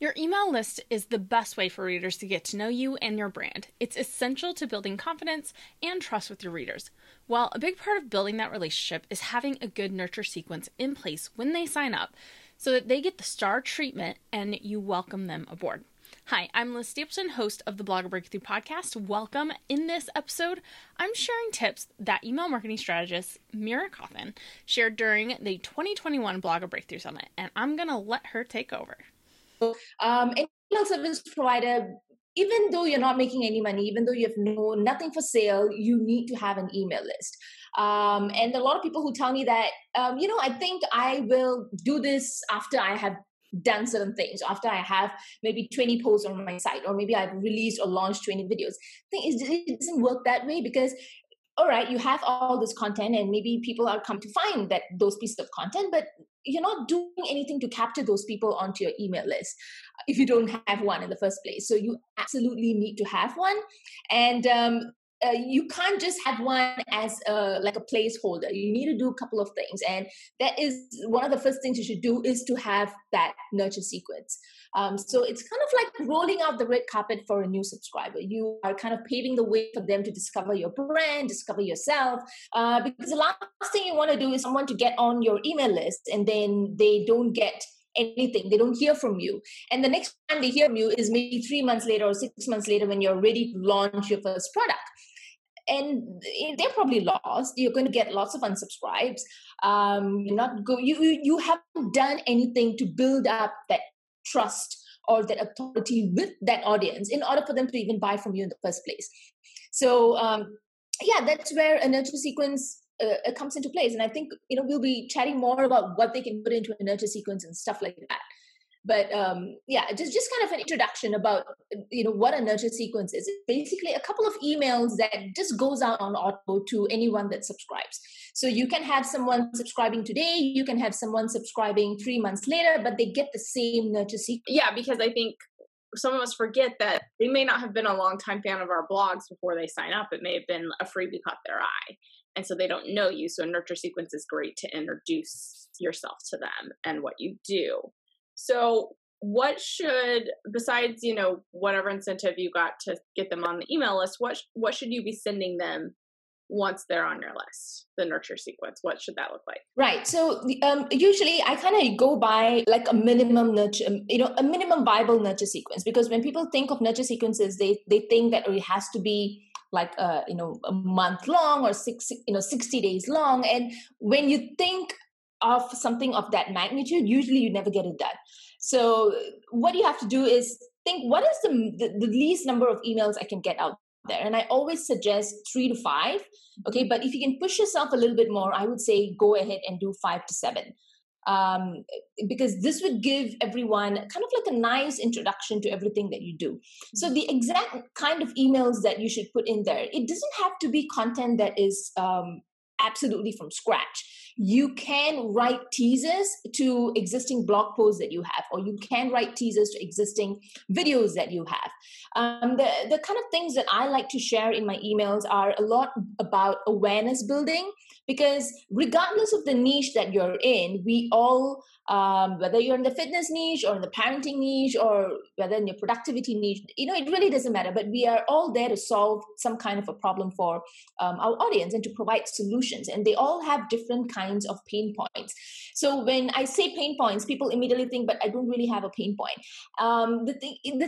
Your email list is the best way for readers to get to know you and your brand. It's essential to building confidence and trust with your readers. While a big part of building that relationship is having a good nurture sequence in place when they sign up so that they get the star treatment and you welcome them aboard. Hi, I'm Liz Stapleton, host of the Blogger Breakthrough Podcast. Welcome. In this episode, I'm sharing tips that email marketing strategist Meera Kothand shared during the 2021 Blogger Breakthrough Summit, and I'm going to let her take over. An email service provider, even though you're not making any money, even though you have nothing for sale, you need to have an email list. And a lot of people who tell me that, I think I will do this after I have done certain things, after I have maybe 20 posts on my site, or maybe I've released or launched 20 videos. The thing is, it doesn't work that way because, all right, you have all this content and maybe people are come to find that those pieces of content, but you're not doing anything to capture those people onto your email list if you don't have one in the first place. So you absolutely need to have one. And you can't just have one as a placeholder. You need to do a couple of things. And that is one of the first things you should do is to have that nurture sequence. So it's kind of like rolling out the red carpet for a new subscriber. You are kind of paving the way for them to discover your brand, discover yourself. Because the last thing you want to do is someone to get on your email list and then they don't get anything. They don't hear from you. And the next time they hear from you is maybe 3 months later or 6 months later when you're ready to launch your first product. And they're probably lost. You're going to get lots of unsubscribes. You haven't done anything to build up that trust or that authority with that audience in order for them to even buy from you in the first place. So that's where a nurture sequence comes into place. And I think, we'll be chatting more about what they can put into a nurture sequence and stuff like that. But just kind of an introduction about, what a nurture sequence is. It's basically a couple of emails that just goes out on auto to anyone that subscribes. So you can have someone subscribing today, you can have someone subscribing 3 months later, but they get the same nurture sequence. Yeah, because I think some of us forget that they may not have been a longtime fan of our blogs before they sign up. It may have been a freebie caught their eye. And so they don't know you. So a nurture sequence is great to introduce yourself to them and what you do. So what should, besides, whatever incentive you got to get them on the email list, what should you be sending them once they're on your list, the nurture sequence? What should that look like? Right. So usually I kind of go by a minimum nurture, a minimum viable nurture sequence, because when people think of nurture sequences, they think that it has to be a month long or 60 days long. And when you think of something of that magnitude, usually you never get it done. So what you have to do is think, what is the least number of emails I can get out there? And I always suggest 3 to 5. Okay. But if you can push yourself a little bit more, I would say go ahead and do 5 to 7. Because this would give everyone kind of a nice introduction to everything that you do. So the exact kind of emails that you should put in there, it doesn't have to be content that is absolutely from scratch. You can write teasers to existing blog posts that you have, or you can write teasers to existing videos that you have. The kind of things that I like to share in my emails are a lot about awareness building, because regardless of the niche that you're in, we all, whether you're in the fitness niche or in the parenting niche or whether in your productivity niche, it really doesn't matter, but we are all there to solve some kind of a problem for our audience and to provide solutions. And they all have different kinds of pain points. So when I say pain points, people immediately think, but I don't really have a pain point. The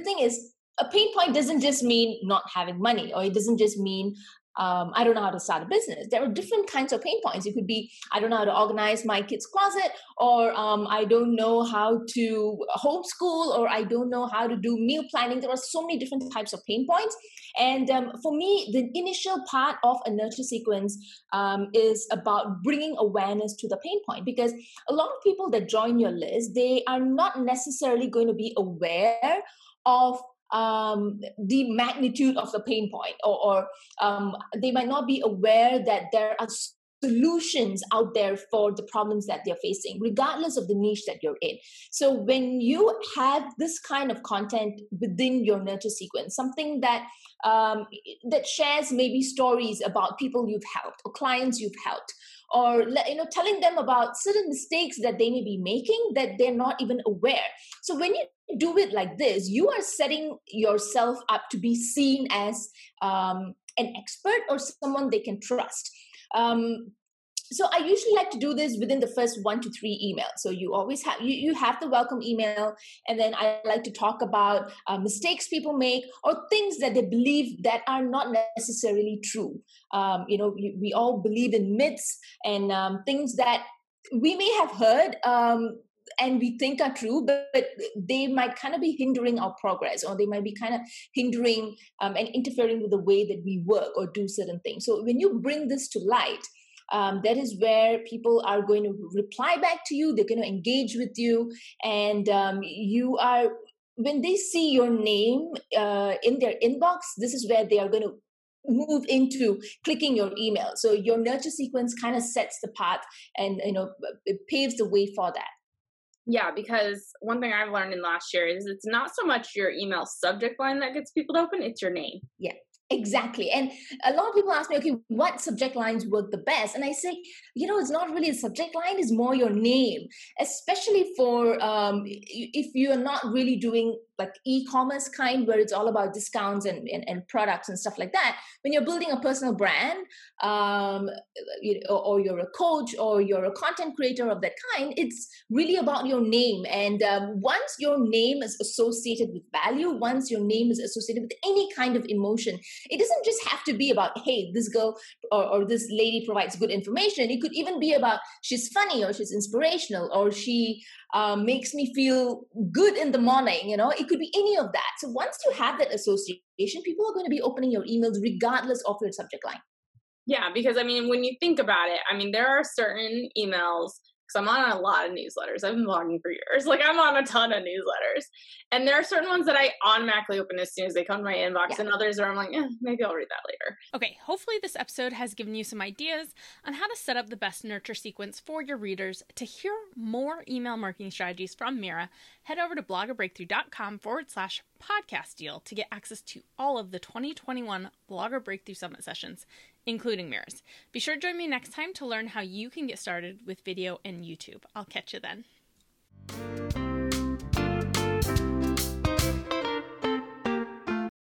thing is, a pain point doesn't just mean not having money, or it doesn't just mean I don't know how to start a business. There are different kinds of pain points. It could be, I don't know how to organize my kids' closet, or I don't know how to homeschool, or I don't know how to do meal planning. There are so many different types of pain points. And for me, the initial part of a nurture sequence is about bringing awareness to the pain point, because a lot of people that join your list, they are not necessarily going to be aware of the magnitude of the pain point, or they might not be aware that there are solutions out there for the problems that they're facing, regardless of the niche that you're in. So when you have this kind of content within your nurture sequence, something that that shares maybe stories about people you've helped or clients you've helped, or telling them about certain mistakes that they may be making that they're not even aware. So when you do it like this, you are setting yourself up to be seen as an expert or someone they can trust. So I usually like to do this within the first 1 to 3 emails. So you always have, you have the welcome email, and then I like to talk about mistakes people make or things that they believe that are not necessarily true. We all believe in myths and things that we may have heard and we think are true, but they might kind of be hindering our progress, or they might be kind of hindering and interfering with the way that we work or do certain things. So when you bring this to light, that is where people are going to reply back to you. They're going to engage with you. And when they see your name in their inbox, this is where they are going to move into clicking your email. So your nurture sequence kind of sets the path and, it paves the way for that. Yeah, because one thing I've learned in last year is it's not so much your email subject line that gets people to open, it's your name. Yeah. Exactly. And a lot of people ask me, okay, what subject lines work the best? And I say, it's not really a subject line, it's more your name, especially for if you are not really doing like e-commerce kind where it's all about discounts and products and stuff like that. When you're building a personal brand or you're a coach or you're a content creator of that kind, it's really about your name. And once your name is associated with value, once your name is associated with any kind of emotion, it doesn't just have to be about, hey, this girl or this lady provides good information. It could even be about she's funny or she's inspirational or she makes me feel good in the morning. It could be any of that. So once you have that association, people are going to be opening your emails regardless of your subject line. Yeah, because when you think about it, there are certain emails, because I'm on a lot of newsletters. I've been blogging for years. I'm on a ton of newsletters. And there are certain ones that I automatically open as soon as they come to my inbox, and others where I'm like, maybe I'll read that later. Okay, hopefully this episode has given you some ideas on how to set up the best nurture sequence for your readers. To hear more email marketing strategies from Meera, head over to bloggerbreakthrough.com/podcast deal to get access to all of the 2021 Blogger Breakthrough Summit sessions, including Meera's. Be sure to join me next time to learn how you can get started with video and YouTube. I'll catch you then.